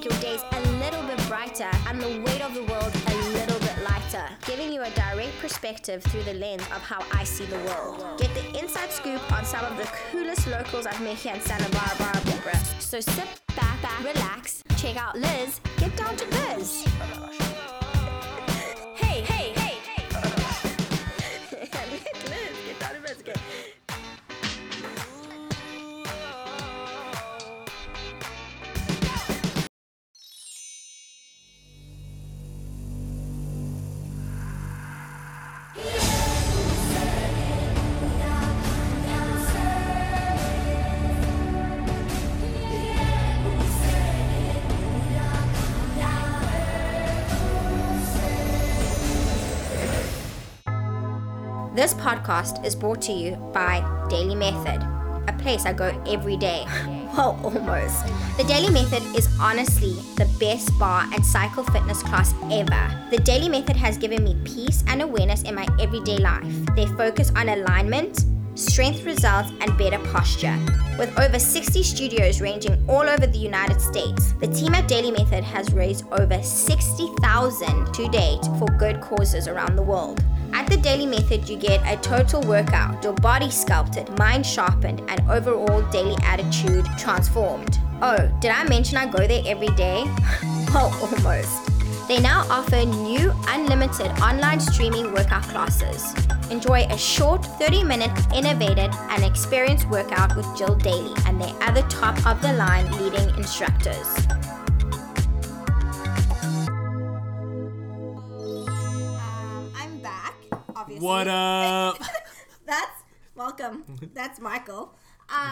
make your days a little bit brighter and the weight of the world a little bit lighter, giving you a direct perspective through the lens of how I see the world. Get the inside scoop on some of the coolest locals I've met here in Santa Barbara. So sit back, relax, check out Liz, get down to biz. This podcast is brought to you by Daily Method, a place I go every day. Well, almost. The Daily Method is honestly the best bar and cycle fitness class ever. The Daily Method has given me peace and awareness in my everyday life. They focus on alignment, strength results, and better posture. With over 60 studios ranging all over the United States, the team at Daily Method has raised over $60,000 to date for good causes around the world. At the Daily Method, you get a total workout, your body sculpted, mind sharpened, and overall daily attitude transformed. Oh, did I mention I go there every day? Well, almost. They now offer new unlimited online streaming workout classes. Enjoy a short 30-minute innovative and experienced workout with Jill Daly and their other top-of-the-line leading instructors. What up? Welcome. That's Michael.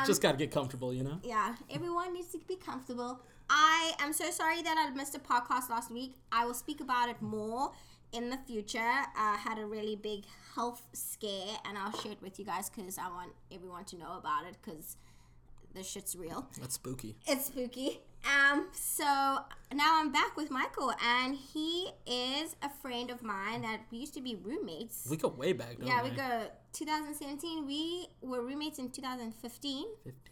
Just got to get comfortable, you know? Yeah, everyone needs to be comfortable. I am so sorry that I missed a podcast last week. I will speak about it more in the future. I had a really big health scare, and I'll share it with you guys because I want everyone to know about it because the shit's real. That's spooky. It's spooky. So now I'm back with Michael, and he is a friend of mine that we used to be roommates. We go way back, don't we? Yeah, we go 2017. We were roommates in 2015.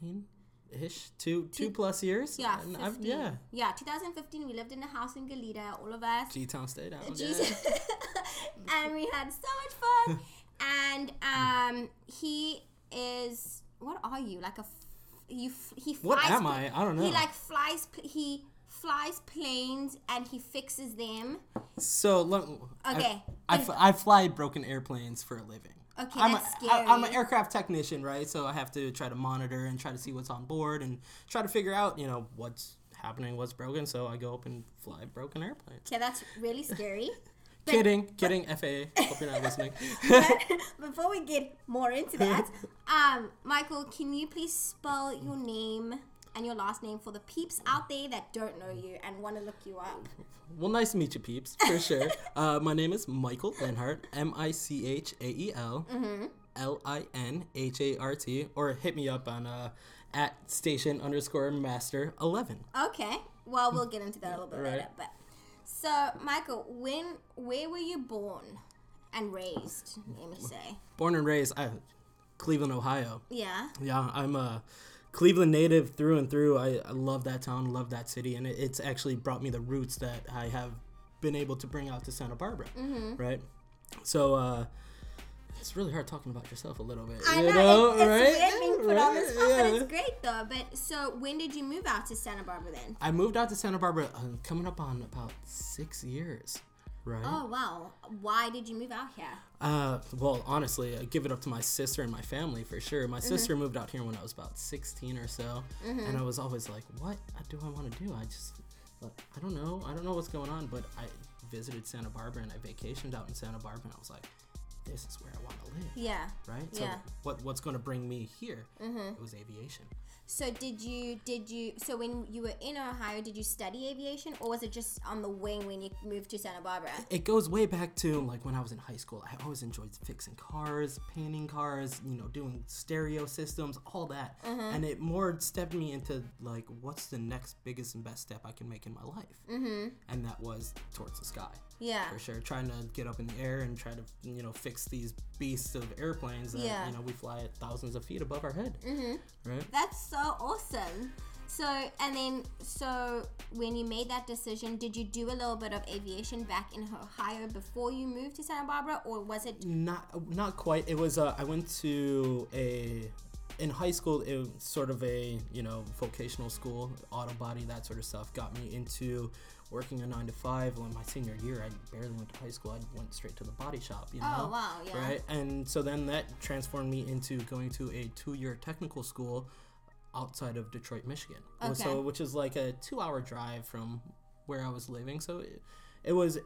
15-ish? Two plus years? Yeah, 15. Yeah. Yeah, 2015, we lived in a house in Goleta, all of us. G-Town State House, yeah. And we had so much fun. And he is, what are you, like a he flies. What am I? I don't know. He flies planes and he fixes them. So look. Okay. I fly broken airplanes for a living. Okay, that's scary. I'm an aircraft technician, right? So I have to try to monitor and try to see what's on board and try to figure out, you know, what's happening, what's broken. So I go up and fly broken airplanes. Okay, that's really scary. Kidding, FAA. Hope you're not listening. Before we get more into that, Michael, can you please spell your name and your last name for the peeps out there that don't know you and want to look you up? Well, nice to meet you, peeps, for sure. My name is Michael Linhart, M-I-C-H-A-E-L, L-I-N-H-A-R-T, or hit me up on @station_master11. Okay. Well, we'll get into that a little bit later, but... So, Michael, where were you born and raised, let me say? Born and raised, Cleveland, Ohio. Yeah? Yeah, I'm a Cleveland native through and through. I love that town, love that city, and it's actually brought me the roots that I have been able to bring out to Santa Barbara, right? So, it's really hard talking about yourself a little bit. I know, it's weird being put on this spot, but it's great though. But so when did you move out to Santa Barbara then? I moved out to Santa Barbara coming up on about 6 years, right? Oh, wow. Why did you move out here? Well, honestly, I give it up to my sister and my family for sure. My sister moved out here when I was about 16 or so, and I was always like, what do I want to do? I don't know what's going on, but I visited Santa Barbara and I vacationed out in Santa Barbara and I was like, this is where I want to live. Yeah. Right? So what's going to bring me here? It was aviation. So so when you were in Ohio, did you study aviation or was it just on the wing when you moved to Santa Barbara? It goes way back to like when I was in high school. I always enjoyed fixing cars, painting cars, you know, doing stereo systems, all that. And it more stepped me into like what's the next biggest and best step I can make in my life. And that was towards the sky. Yeah. For sure. Trying to get up in the air and try to, you know, fix fix these beasts of airplanes that, you know, we fly at thousands of feet above our head. Mm-hmm. Right? That's so awesome. So, and then, so when you made that decision, did you do a little bit of aviation back in Ohio before you moved to Santa Barbara, or was it? Not quite. It was, I went to in high school, it was sort of a, you know, vocational school, auto body, that sort of stuff, got me into working a 9-to-5. Well, in my senior year, I barely went to high school. I went straight to the body shop, you know? Oh, wow, yeah. Right? And so then that transformed me into going to a 2-year technical school outside of Detroit, Michigan. Okay. So, which is like a 2-hour drive from where I was living. So it was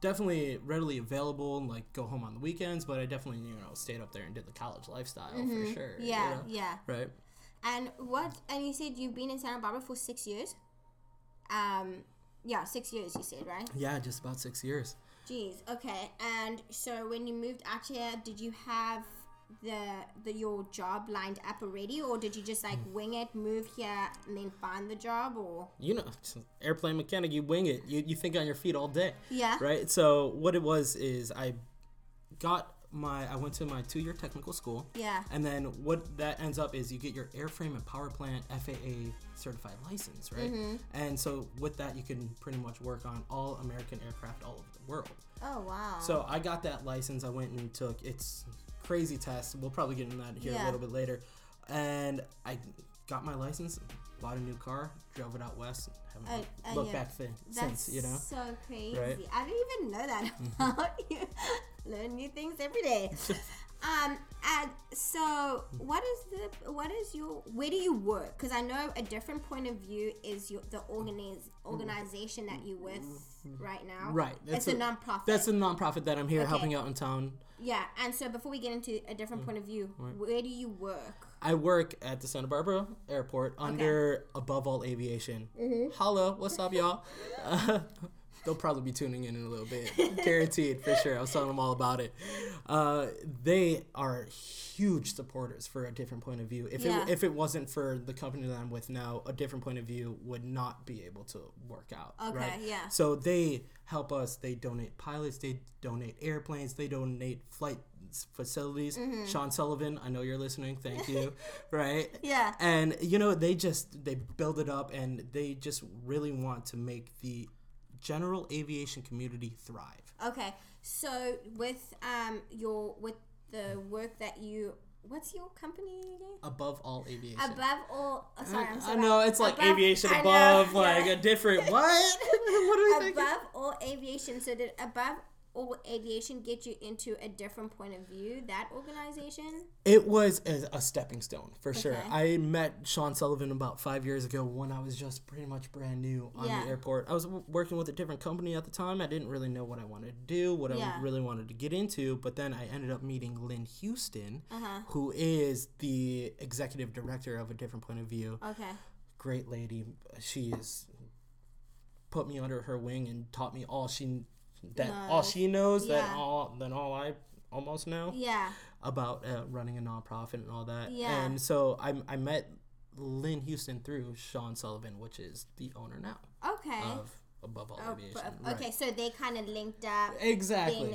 definitely readily available, and like go home on the weekends, but I definitely, you know, stayed up there and did the college lifestyle for sure. Yeah, you know? Yeah. Right. And you said you've been in Santa Barbara for 6 years? 6 years you said, right? Yeah, just about 6 years. Jeez, okay. And so when you moved out here, did you have your job lined up already, or did you just like wing it, move here and then find the job? Or, you know, airplane mechanic, you wing it, you think on your feet all day, right? So what it was is I went to my 2-year technical school, and then what that ends up is you get your airframe and power plant FAA certified license, right? Mm-hmm. And so with that, you can pretty much work on all American aircraft all over the world. Oh wow. So I got that license. I went and took it's crazy test. We'll probably get into that here a little bit later. And I got my license, bought a new car, drove it out west, and haven't looked back since, you know? That's so crazy. Right? I didn't even know that about you. Learn new things every day. And so where do you work? Because I know A Different Point of View is the organization that you with right now. Right. It's a nonprofit. That's a nonprofit that I'm here helping out in town. Yeah. And so before we get into A Different Point of View, where do you work? I work at the Santa Barbara Airport under Above All Aviation. Mm-hmm. Hello. What's up, y'all? They'll probably be tuning in a little bit. Guaranteed, for sure. I was telling them all about it. They are huge supporters for A Different Point of View. If it wasn't for the company that I'm with now, A Different Point of View would not be able to work out. Okay, right? Yeah. So they help us. They donate pilots. They donate airplanes. They donate flight facilities. Mm-hmm. Sean Sullivan, I know you're listening. Thank you. Right? Yeah. And, you know, they build it up, and they just really want to make the general aviation community thrive. Okay, so with the work that you, what's your company again? Above All Aviation. I know it's like above, aviation above, like a different what? What are we thinking? Above All Aviation. So did Above All Aviation get you into A Different Point of View, that organization? It was a stepping stone, for sure. I met Sean Sullivan about 5 years ago when I was just pretty much brand new on the airport. I was working with a different company at the time. I didn't really know what I wanted to do, what I really wanted to get into, but then I ended up meeting Lynn Houston, who is the executive director of A Different Point of View. Okay. Great lady. She put me under her wing and taught me all she all she knows, that all I almost know about running a nonprofit and all that. Yeah. And so I met Lynn Houston through Sean Sullivan, which is the owner now. Okay. Of Above All Aviation. Okay, right. So they kind of linked up. Exactly.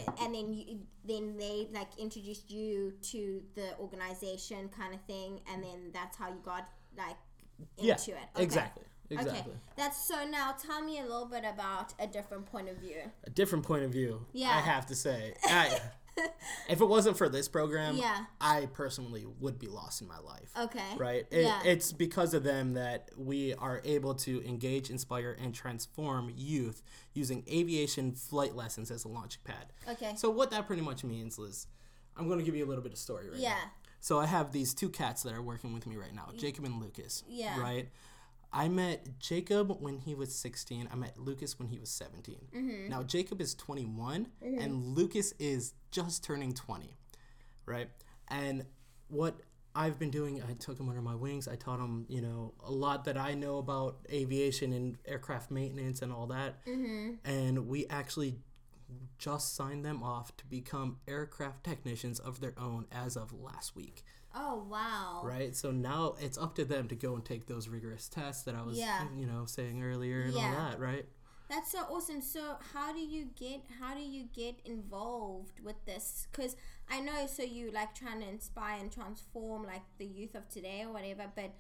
Then they like introduced you to the organization kind of thing, and then that's how you got like into it. Okay. Exactly. Okay. That's so. Now tell me a little bit about A Different Point of View. A Different Point of View. Yeah. I have to say, if it wasn't for this program, I personally would be lost in my life. Okay. Right. It's because of them that we are able to engage, inspire, and transform youth using aviation flight lessons as a launching pad. Okay. So what that pretty much means, Liz, I'm going to give you a little bit of story right now. So I have these two cats that are working with me right now, Jacob and Lucas. Yeah. Right. I met Jacob when he was 16. I met Lucas when he was 17. Mm-hmm. Now, Jacob is 21, and Lucas is just turning 20, right? And what I've been doing, I took him under my wings. I taught him, you know, a lot that I know about aviation and aircraft maintenance and all that. Mm-hmm. And we actually just signed them off to become aircraft technicians of their own as of last week. Oh, wow. Right? So now it's up to them to go and take those rigorous tests that I was, you know, saying earlier and all that, right? That's so awesome. So how do you get involved with this? Because I know, so you like trying to inspire and transform like the youth of today or whatever, but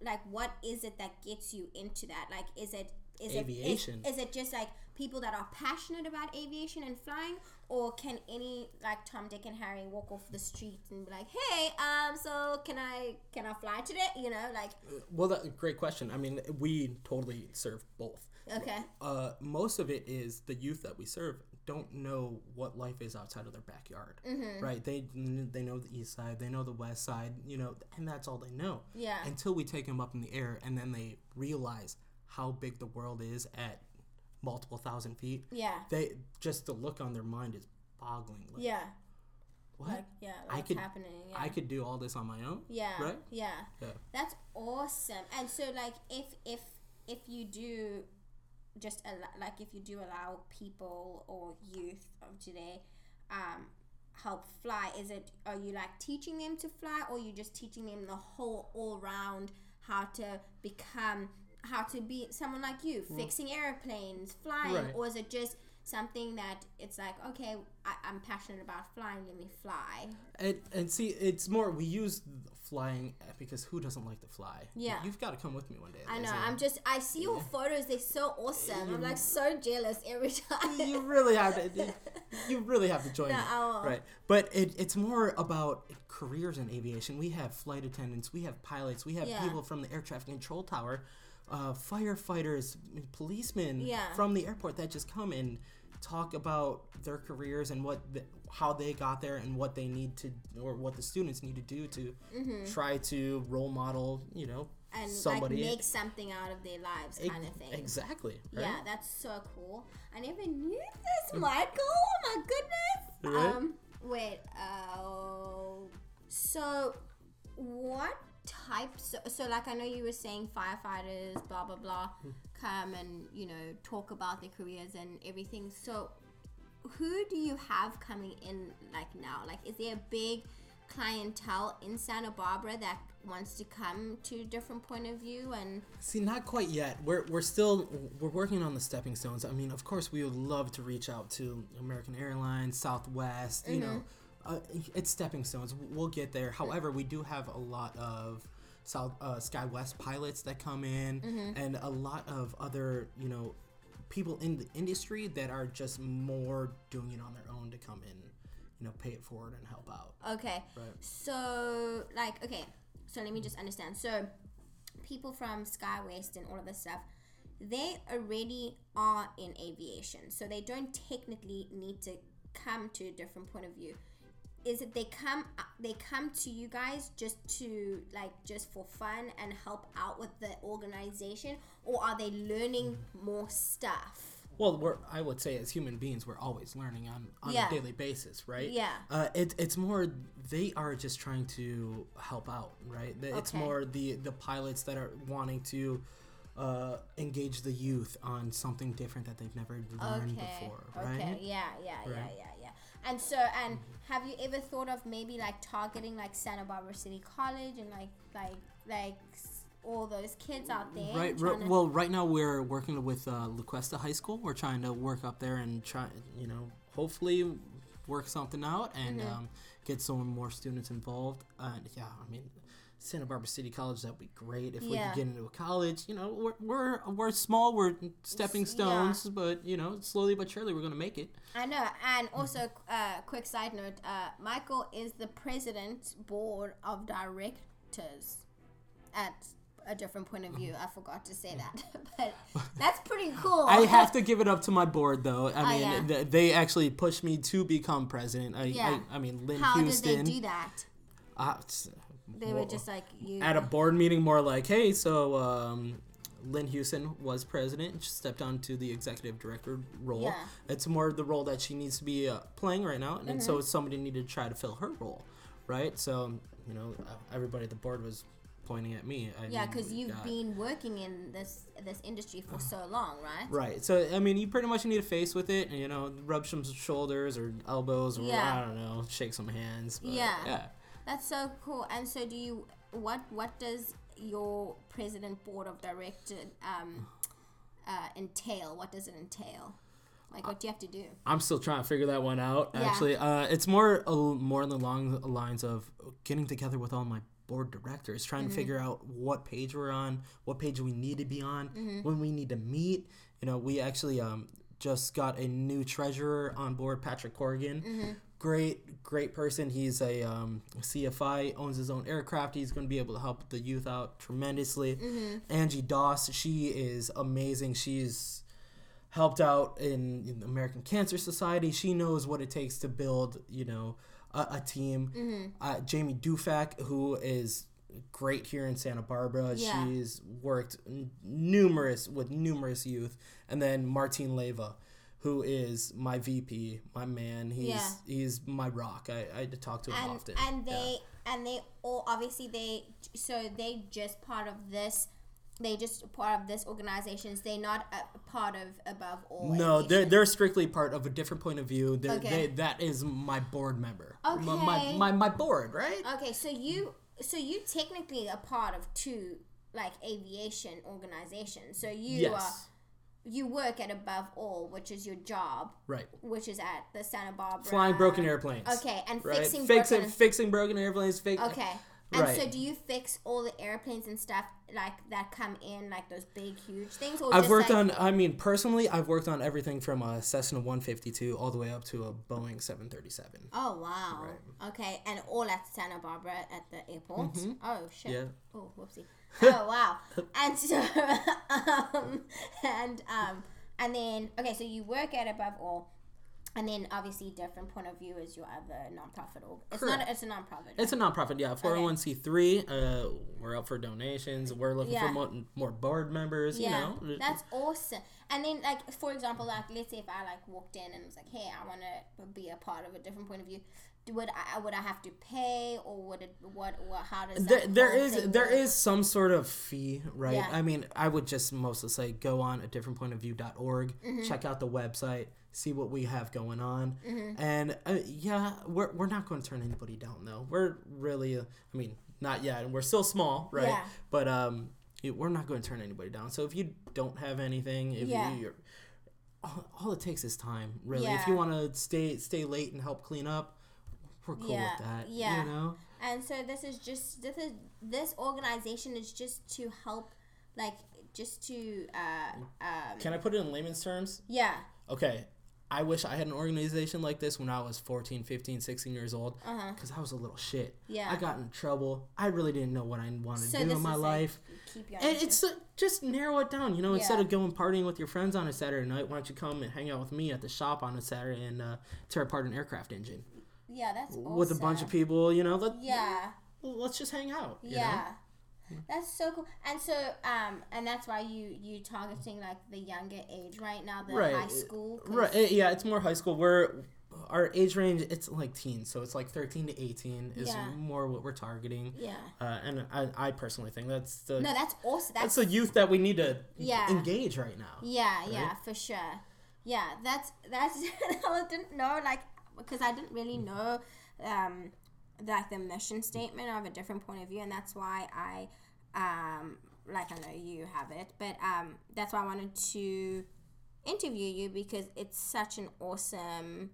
like what is it that gets you into that? Like is aviation. It is it just like people that are passionate about aviation and flying, or can any like Tom, Dick and Harry walk off the street and be like, hey, so can I fly today, you know? Like, well, that's a great question. I mean, we totally serve both. Okay. Most of it is the youth that we serve don't know what life is outside of their backyard, mm-hmm. right? They know the east side, they know the west side, you know, and that's all they know. Yeah. Until we take them up in the air, and then they realize how big the world is at multiple thousand feet. Yeah. They just, the look on their mind is boggling. Like, yeah. What? Like, yeah. Like happening. Yeah. I could do all this on my own. Yeah. Right. Yeah. Yeah. That's awesome. And so, like, if you do. If you do allow people or youth of today help fly, are you like teaching them to fly, or are you just teaching them the whole all round how to be someone like you, fixing airplanes, flying, right. Or is it just something that it's like, okay, I'm passionate about flying, let me fly? And see, it's more, we use flying because who doesn't like to fly? Yeah. You've got to come with me one day. I know, I see your photos, they're so awesome. I'm like so jealous every time. You really have to join me. Right. But it's more about careers in aviation. We have flight attendants, we have pilots, we have people from the air traffic control tower, firefighters, policemen from the airport that just come and talk about their careers and how they got there and what they need to, or what the students need to do to try to role model, you know, and somebody, like, make something out of their lives, kind of thing. Exactly. Right? Yeah, that's so cool. I never knew this, Michael. Oh my goodness. Right? So what? Types, so like I know you were saying firefighters, blah blah blah, come and, you know, talk about their careers and everything. So who do you have coming in like now? Like, is there a big clientele in Santa Barbara that wants to come to a different point of view? And see, not quite yet. We're working on the stepping stones. I mean, of course we would love to reach out to American Airlines, Southwest, you know. It's stepping stones. We'll get there. However, we do have a lot of Skywest pilots that come in, and a lot of other, you know, people in the industry that are just more doing it on their own to come in, you know, pay it forward and help out. Okay. Right. So, like, okay. So let me just understand. So people from Skywest and all of this stuff, they already are in aviation, so they don't technically need to come to a different point of view. Is it they come to you guys just to, like, just for fun and help out with the organization, or are they learning more stuff? Well, I would say as human beings, we're always learning on a daily basis, right? Yeah. It's more, they are just trying to help out, right? It's more the pilots that are wanting to engage the youth on something different that they've never learned before, right? Okay, yeah. And so, have you ever thought of maybe like targeting like Santa Barbara City College and like all those kids out there? Right. Well, right now we're working with La Cuesta High School. We're trying to work up there and try, you know, hopefully work something out and get some more students involved. And yeah, I mean, Santa Barbara City College, that'd be great if we could get into a college. You know, we're small, we're stepping stones, but, you know, slowly but surely we're gonna make it. I know. And also, quick side note, Michael is the president's board of directors at A Different Point of View. I forgot to say that, but that's pretty cool. I have to give it up to my board, though. I mean, they actually pushed me to become president. I mean, Lynn Houston. How did they do that? They were just like, you at a board meeting, more like, hey, so Lynn Houston was president and she stepped onto the executive director role. Yeah. It's more the role that she needs to be playing right now, and so somebody needed to try to fill her role, right? So, you know, everybody at the board was pointing at me. Because you've been working in this industry for so long, right? Right. So, I mean, you pretty much need a face with it, and, you know, rub some shoulders or elbows, or I don't know, shake some hands. But, yeah. That's so cool. And so do you, what does your president board of director entail? What does it entail? Like, what do you have to do? I'm still trying to figure that one out, actually. It's more along the lines of getting together with all my board directors, trying to figure out what page we're on, what page we need to be on, when we need to meet. You know, we actually just got a new treasurer on board, Patrick Corrigan. Great person. He's a CFI, owns his own aircraft. He's going to be able to help the youth out tremendously. Angie Doss, she is amazing. She's helped out in the American Cancer Society. She knows what it takes to build, you know, a team. Jamie Dufac, who is great here in Santa Barbara. She's worked with numerous youth. And then Martin Leva, who is my VP, my man. He's my rock. I had to talk to him often. And they all obviously they're just part of this organization. They're not a part of Above All. No, they're strictly part of A Different Point of View. That is my board member. Okay. My board, right? Okay, so you technically are part of two, like, aviation organizations. So you you work at Above All, which is your job. Right. Which is at the Santa Barbara. Flying broken airplanes. Okay, and fixing broken airplanes. Okay. And so do you fix all the airplanes and stuff like that come in, like those big, huge things? Or I've worked on everything from a Cessna 152 all the way up to a Boeing 737. Oh, wow. Right. Okay. And all at Santa Barbara at the airport? Mm-hmm. Oh, shit. Yeah. Oh, whoopsie. Oh, wow. And so, and then, okay, so you work at Above All. And then, obviously, Different Point of View is your other nonprofit. It's a nonprofit. Right? It's a nonprofit, yeah. 401c3. We're out for donations. We're looking for more board members, you know. That's awesome. And then, like, for example, like, let's say if I, like, walked in and was like, hey, I want to be a part of A Different Point of View. Would I have to pay, or would it? How does that there is some sort of fee, right? Yeah. I mean, I would just mostly say go on adifferentpointofview.org, check out the website, see what we have going on, and we're not going to turn anybody down though. We're really, not yet, and we're still small, right? Yeah. But we're not going to turn anybody down. So if you don't have anything, you're all it takes is time, really. Yeah. If you want to stay late and help clean up. We're cool with that, you know? And so this organization is just to help, like, just to... can I put it in layman's terms? Yeah. Okay. I wish I had an organization like this when I was 14, 15, 16 years old, because I was a little shit. Yeah. I got in trouble. I really didn't know what I wanted to do in my life. Like, just narrow it down, you know? Yeah. Instead of going partying with your friends on a Saturday night, why don't you come and hang out with me at the shop on a Saturday and tear apart an aircraft engine? Yeah, that's awesome. With a bunch of people, you know. Let's just hang out. You know? That's so cool. And so, and that's why you targeting like the younger age right now, high school. Right. Yeah, it's more high school. Our age range, it's like teens, so it's like 13 to 18 is more what we're targeting. Yeah. And I personally think that's awesome. That's the youth that we need to engage right now. Yeah. Right? Yeah. For sure. Yeah. That's I didn't know because I didn't really know the mission statement of A Different Point of View, and that's why I I know you have it, but that's why I wanted to interview you, because it's such an awesome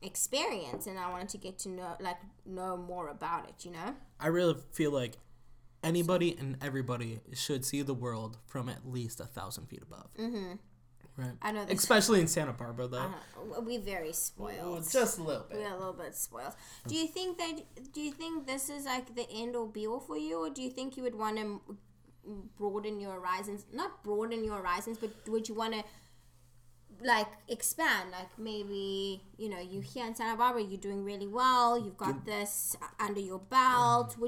experience, and I wanted to get to know more about it, you know. I really feel like anybody and everybody should see the world from at least 1,000 feet above. Right. I know, especially in Santa Barbara, though. We're very spoiled. Just a little bit. We're a little bit spoiled. Do you think this is like the end all be all for you, or do you think you would want to broaden your horizons? Not broaden your horizons, but would you want to expand? Like, maybe, you know, you here in Santa Barbara, you're doing really well. You've got this under your belt.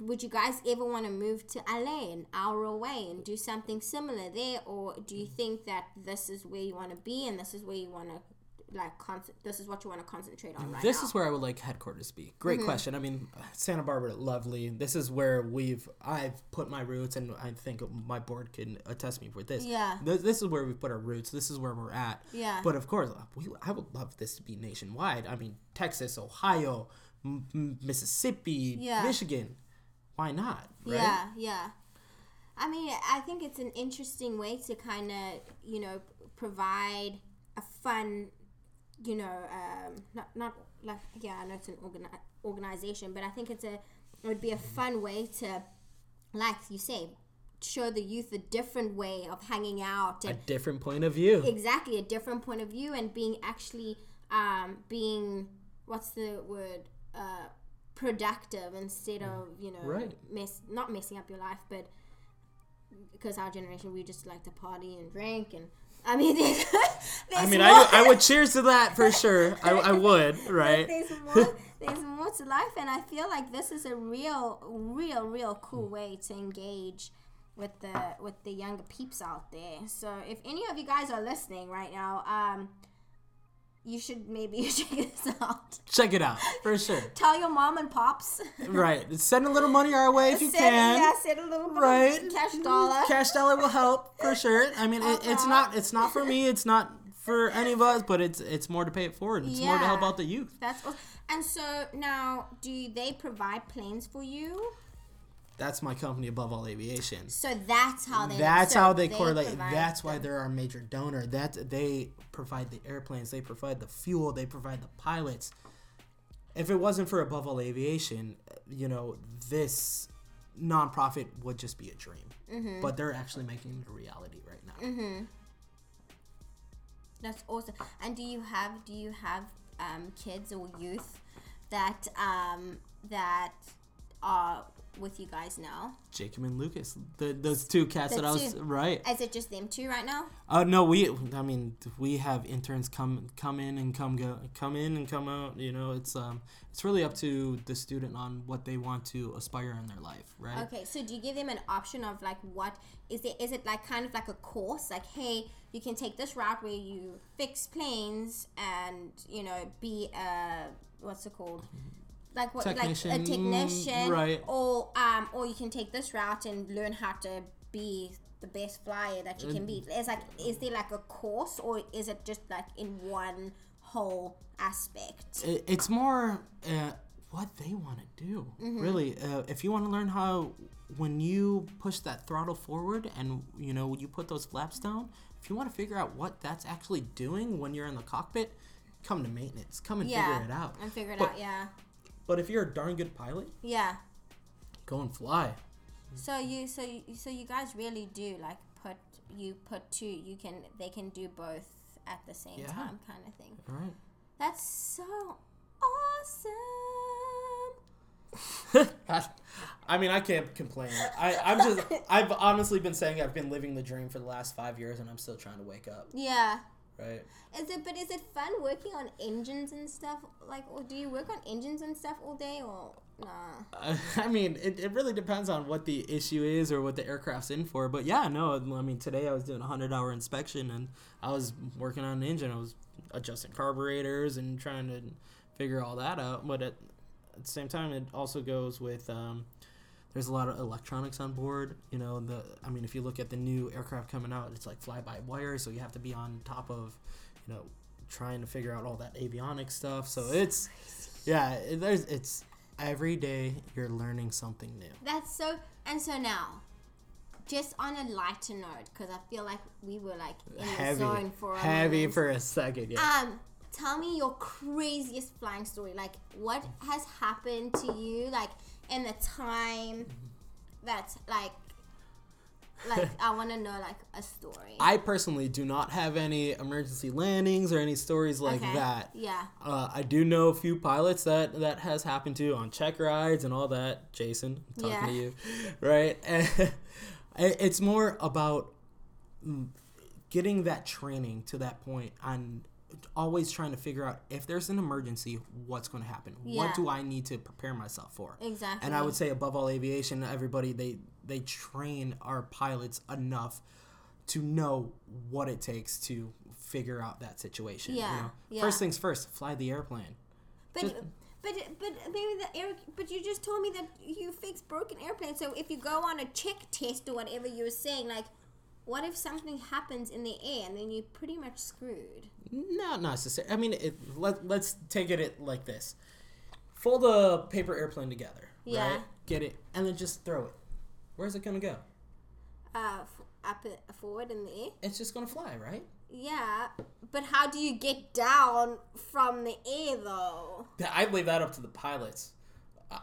Would you guys ever want to move to LA, an hour away, and do something similar there, or do you think that this is where you want to be and this is where you want to this is what you want to concentrate on right now? This is where I would like headquarters to be. Great question. I mean, Santa Barbara, lovely. This is where I've put my roots, and I think my board can attest me for this. Yeah. This is where we put our roots. This is where we're at. Yeah. But of course, I would love this to be nationwide. I mean, Texas, Ohio, Mississippi, Michigan. Why not? Right? Yeah, yeah. I mean, I think it's an interesting way to kind of, you know, provide a fun, you know, not like, yeah, I know it's an organization, but I think it would be a fun way to, like you say, show the youth a different way of hanging out. A different point of view. Exactly, a different point of view, and being actually being, what's the word, productive instead of, you know, right. Not messing up your life, but because our generation, we just like to party and drink, and I mean, I would cheers to that for sure. I would, right? There's more to life, and I feel like this is a real cool way to engage with the younger peeps out there. So if any of you guys are listening right now, you should maybe check this out. Check it out, for sure. Tell your mom and pops. Right. Send a little money our way if you can. Yeah, send a little money. Right. Cash dollar. Cash dollar will help, for sure. I mean, it's not for me. It's not for any of us, but it's more to pay it forward. It's more to help out the youth. That's awesome. And so now, do they provide planes for you? That's my company, Above All Aviation. So that's how they. That's so how they correlate. That's why they're our major donor. That they provide the airplanes, they provide the fuel, they provide the pilots. If it wasn't for Above All Aviation, you know, this nonprofit would just be a dream. Mm-hmm. But they're actually making it a reality right now. Mm-hmm. That's awesome. And do you have kids or youth that are with you guys now? Jacob and Lucas, those two cats that I was right. Is it just them two right now? No, we have interns come in and come go, come in and come out. You know, it's really up to the student on what they want to aspire in their life, right? Okay, so do you give them an option of like what is it? Is it like kind of like a course? Like, hey, you can take this route where you fix planes and, you know, be what's it called? Like what, technician, like a technician, right? Or you can take this route and learn how to be the best flyer that you can be. Is there like a course, or is it just like in one whole aspect? It's more what they want to do, mm-hmm. really. If you want to learn how, when you push that throttle forward and you know you put those flaps down, if you want to figure out what that's actually doing when you're in the cockpit, come to maintenance. Come and figure it out. And figure it out, yeah. But if you're a darn good pilot, yeah, go and fly. So you guys really do like they can do both at the same time kind of thing. Right. That's so awesome. I mean, I can't complain. I've honestly been saying I've been living the dream for the last 5 years, and I'm still trying to wake up. Yeah. Right. Is it fun working on engines and stuff? Like, or do you work on engines and stuff all day, or nah? I mean, it really depends on what the issue is or what the aircraft's in for. But yeah, no, I mean, today I was doing a 100-hour inspection and I was working on an engine. I was adjusting carburetors and trying to figure all that out. But at the same time, it also goes with there's a lot of electronics on board. You know, if you look at the new aircraft coming out, it's like fly-by-wire, so you have to be on top of, you know, trying to figure out all that avionics stuff. So it's, yeah, it's every day you're learning something new. That's so, and so now, just on a lighter note, because I feel like we were like in the zone for a moment. For a second, yeah. Tell me your craziest flying story. Like, what has happened to you? Like, and the time that's like I want to know like a story. I personally do not have any emergency landings or any stories like that. Yeah. I do know a few pilots that has happened to on check rides and all that. Jason, I'm talking to you, right? And it's more about getting that training to that point on always trying to figure out if there's an emergency, what's going to happen. Yeah. What do I need to prepare myself for? Exactly. And I would say Above All Aviation, everybody, they train our pilots enough to know what it takes to figure out that situation. Yeah. You know? Yeah. First things first, fly the airplane. But you just told me that you fix broken airplanes. So if you go on a check test or whatever you were saying, like, what if something happens in the air and then you're pretty much screwed? Not necessarily. I mean, let's take it like this. Fold a paper airplane together, right? Get it, and then just throw it. Where's it going to go? up forward in the air. It's just going to fly, right? Yeah, but how do you get down from the air, though? I leave that up to the pilots.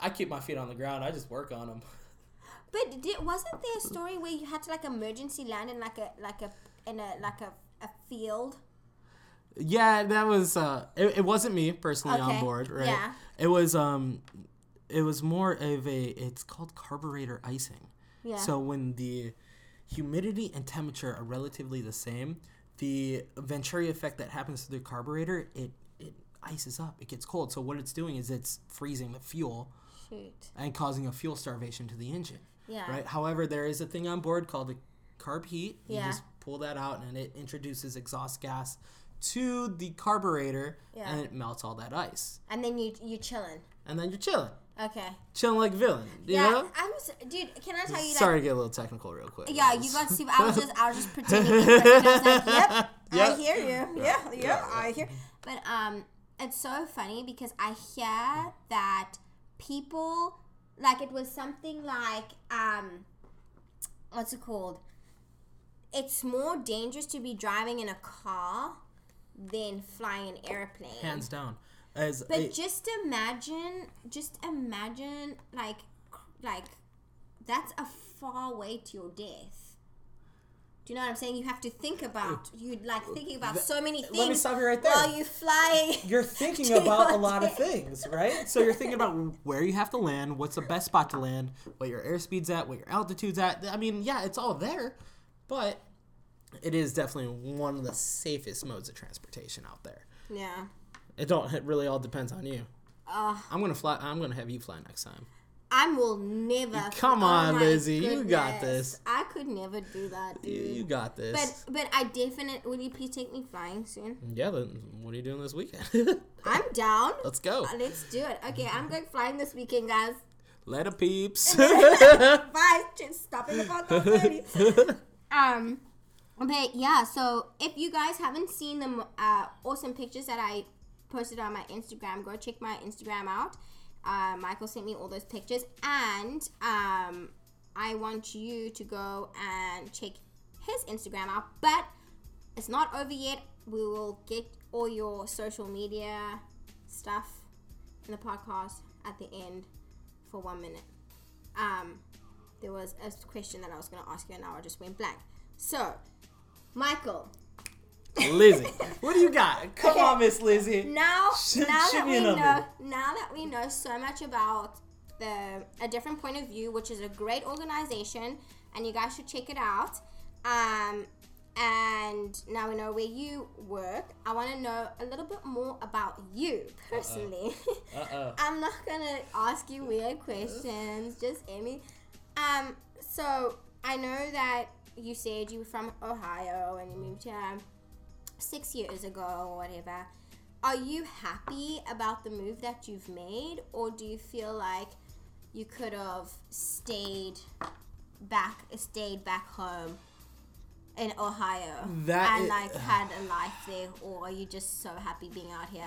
I keep my feet on the ground. I just work on them. But wasn't there a story where you had to emergency land in a field? Yeah, that was it wasn't me personally on board, right? Yeah. It was more of it's called carburetor icing. Yeah. So when the humidity and temperature are relatively the same, the venturi effect that happens to the carburetor, it ices up. It gets cold. So what it's doing is it's freezing the fuel. Shoot. And causing a fuel starvation to the engine. Yeah. Right? However, there is a thing on board called a carb heat. You just pull that out and it introduces exhaust gas to the carburetor and it melts all that ice. And then you're chilling. Okay. Chilling like a villain. You know? Dude, can I tell you that? Sorry to get a little technical real quick. Yeah, you got to see. I was just pretending. I was like, yep, I hear you. Yeah, I hear. But it's so funny because I hear that people, it was something what's it called? It's more dangerous to be driving in a car than flying an airplane. Hands down. Just imagine, that's a far way to your death. Do you know what I'm saying? You have to think about, thinking about so many things. Let me stop you right there. While you fly. You're thinking about a lot of things, right? So you're thinking about where you have to land, what's the best spot to land, what your airspeed's at, what your altitude's at. I mean, yeah, it's all there, but it is definitely one of the safest modes of transportation out there. Yeah. It really all depends on you. I'm gonna have you fly next time. I will never. Come on, Lizzie, goodness. You got this. I could never do that, dude. You got this. But I definitely. Will you please take me flying soon? Yeah. Then what are you doing this weekend? I'm down. Let's go. Let's do it. Okay, I'm going flying this weekend, guys. Let it peeps. Bye. Just stop in the podcast. Okay. Yeah. So if you guys haven't seen the awesome pictures that I posted on my Instagram, go check my Instagram out. Michael sent me all those pictures, and I want you to go and check his Instagram out. But it's not over yet. We will get all your social media stuff in the podcast at the end for 1 minute. There was a question that I was going to ask you, and now I just went blank. So, Michael. Lizzie, what do you got? Come on, Miss Lizzie. Now that we know so much about A Different Point of View, which is a great organization, and you guys should check it out. And now we know where you work. I want to know a little bit more about you personally. I'm not gonna ask you weird questions. Just Amy. So I know that you said you were from Ohio and you moved here 6 years ago or whatever. Are you happy about the move that you've made, or do you feel like you could have stayed back home in Ohio had a life there, or are you just so happy being out here?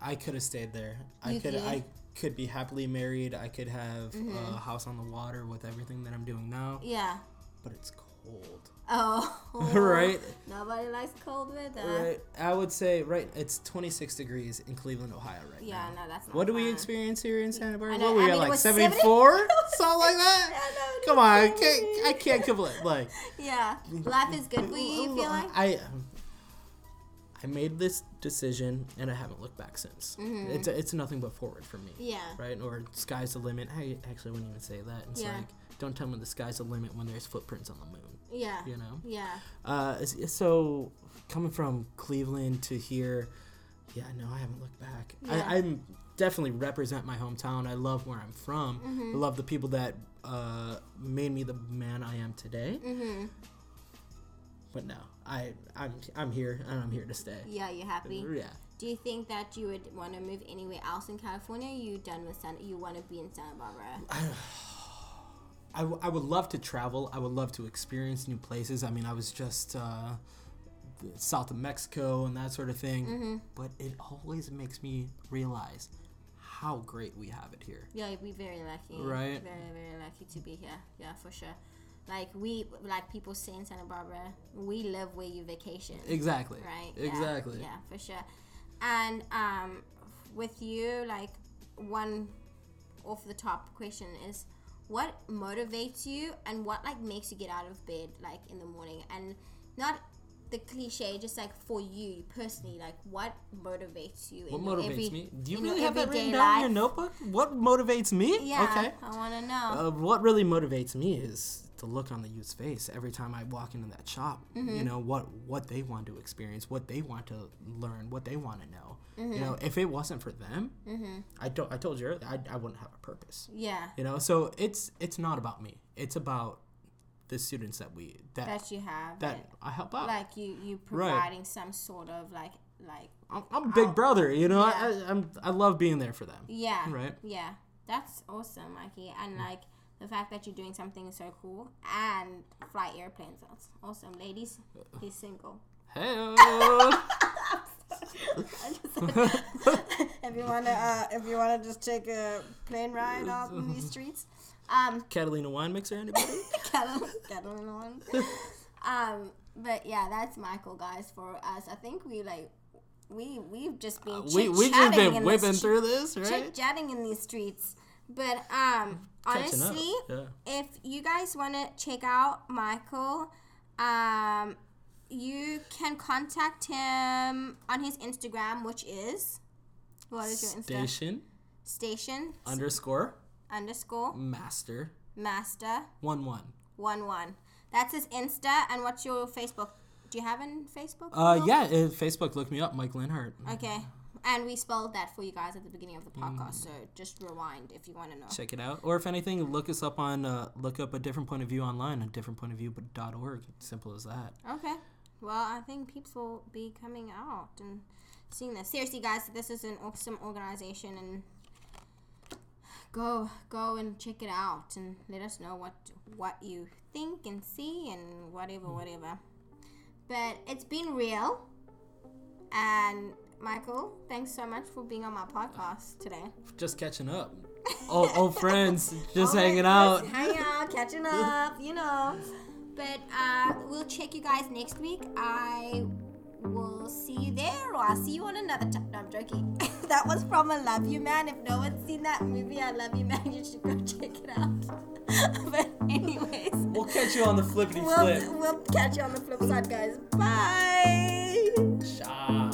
I could have stayed there. I could be happily married. I could have a house on the water with everything that I'm doing now. Yeah. But it's cold. Oh. Right? Nobody likes cold weather. Right. I would say, it's 26 degrees in Cleveland, Ohio right now. Yeah, no, that's not What do we experience here in Santa Barbara? What were we at, 74? Something like that? Come on. I can't complain. Yeah. Life is good for you, you feel like? I made this decision, and I haven't looked back since. Mm-hmm. It's nothing but forward for me. Yeah. Right? Or sky's the limit. I actually wouldn't even say that. It's don't tell me the sky's the limit when there's footprints on the moon. Yeah. You know? Yeah. So coming from Cleveland to here, I haven't looked back. Yeah. I definitely represent my hometown. I love where I'm from. Mm-hmm. I love the people that made me the man I am today. Mm-hmm. But no, I'm here, and I'm here to stay. Yeah, you're happy? Yeah. Do you think that you would want to move anywhere else in California? Are you done with you want to be in Santa Barbara? I would love to travel. I would love to experience new places. I mean, I was just south of Mexico and that sort of thing. Mm-hmm. But it always makes me realize how great we have it here. Yeah, we're very lucky. Right? Very, very lucky to be here. Yeah, for sure. Like people say in Santa Barbara, we live where you vacation. Exactly. Right? Exactly. Yeah, for sure. And with you, like, one off the top question is, what motivates you and what, like, makes you get out of bed, like, in the morning? And not the cliche, just, like, for you personally, like, what motivates you? What motivates me? Do you really have that written down in your notebook? What motivates me? Yeah, okay. I want to know. What really motivates me is the look on the youth's face every time I walk into that shop. Mm-hmm. You know, what they want to experience, what they want to learn, what they want to know. Mm-hmm. You know, if it wasn't for them, mm-hmm. I told you earlier, I wouldn't have a purpose. Yeah. You know, so it's not about me. It's about the students that you have. I help out. Like you providing some sort of like. I'm big brother, you know. Yeah. I love being there for them. Yeah. Right. Yeah. That's awesome, Mikey. And mm-hmm. like, the fact that you're doing something so cool and fly airplanes, that's awesome. Ladies, he's single. Hey! If you wanna just take a plane ride out in these streets, Catalina wine mixer, anybody? Catalina wine. But yeah, that's Michael, guys. For us, I think we like. We've just been chit-chatting whipping through this, right? Chit-chatting in these streets. But honestly, yeah. If you guys want to check out Michael, you can contact him on his Instagram, which is, what is your Instagram? Station. Underscore. Master. 11. 11. That's his Insta. And what's your Facebook? Do you have a Facebook? Yeah, Facebook. Look me up, Mike Linhart. Okay. And we spelled that for you guys at the beginning of the podcast, so just rewind if you want to know. Check it out. Or if anything, look us up on, look up A Different Point of View online, adifferentpointofview.org. Simple as that. Okay. Well, I think peeps will be coming out and seeing this. Seriously, guys, this is an awesome organization, and go and check it out, and let us know what you think and see and whatever. But it's been real, and... Michael, thanks so much for being on my podcast today. Just catching up. Old friends, just hanging out. Hanging out, catching up, you know. But we'll check you guys next week. I will see you there, or I'll see you on another time. No, I'm joking. That was from I Love You Man. If no one's seen that movie, I Love You Man, you should go check it out. But anyways. We'll catch you on the flippity-flip. We'll catch you on the flip side, guys. Bye. Ciao.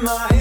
My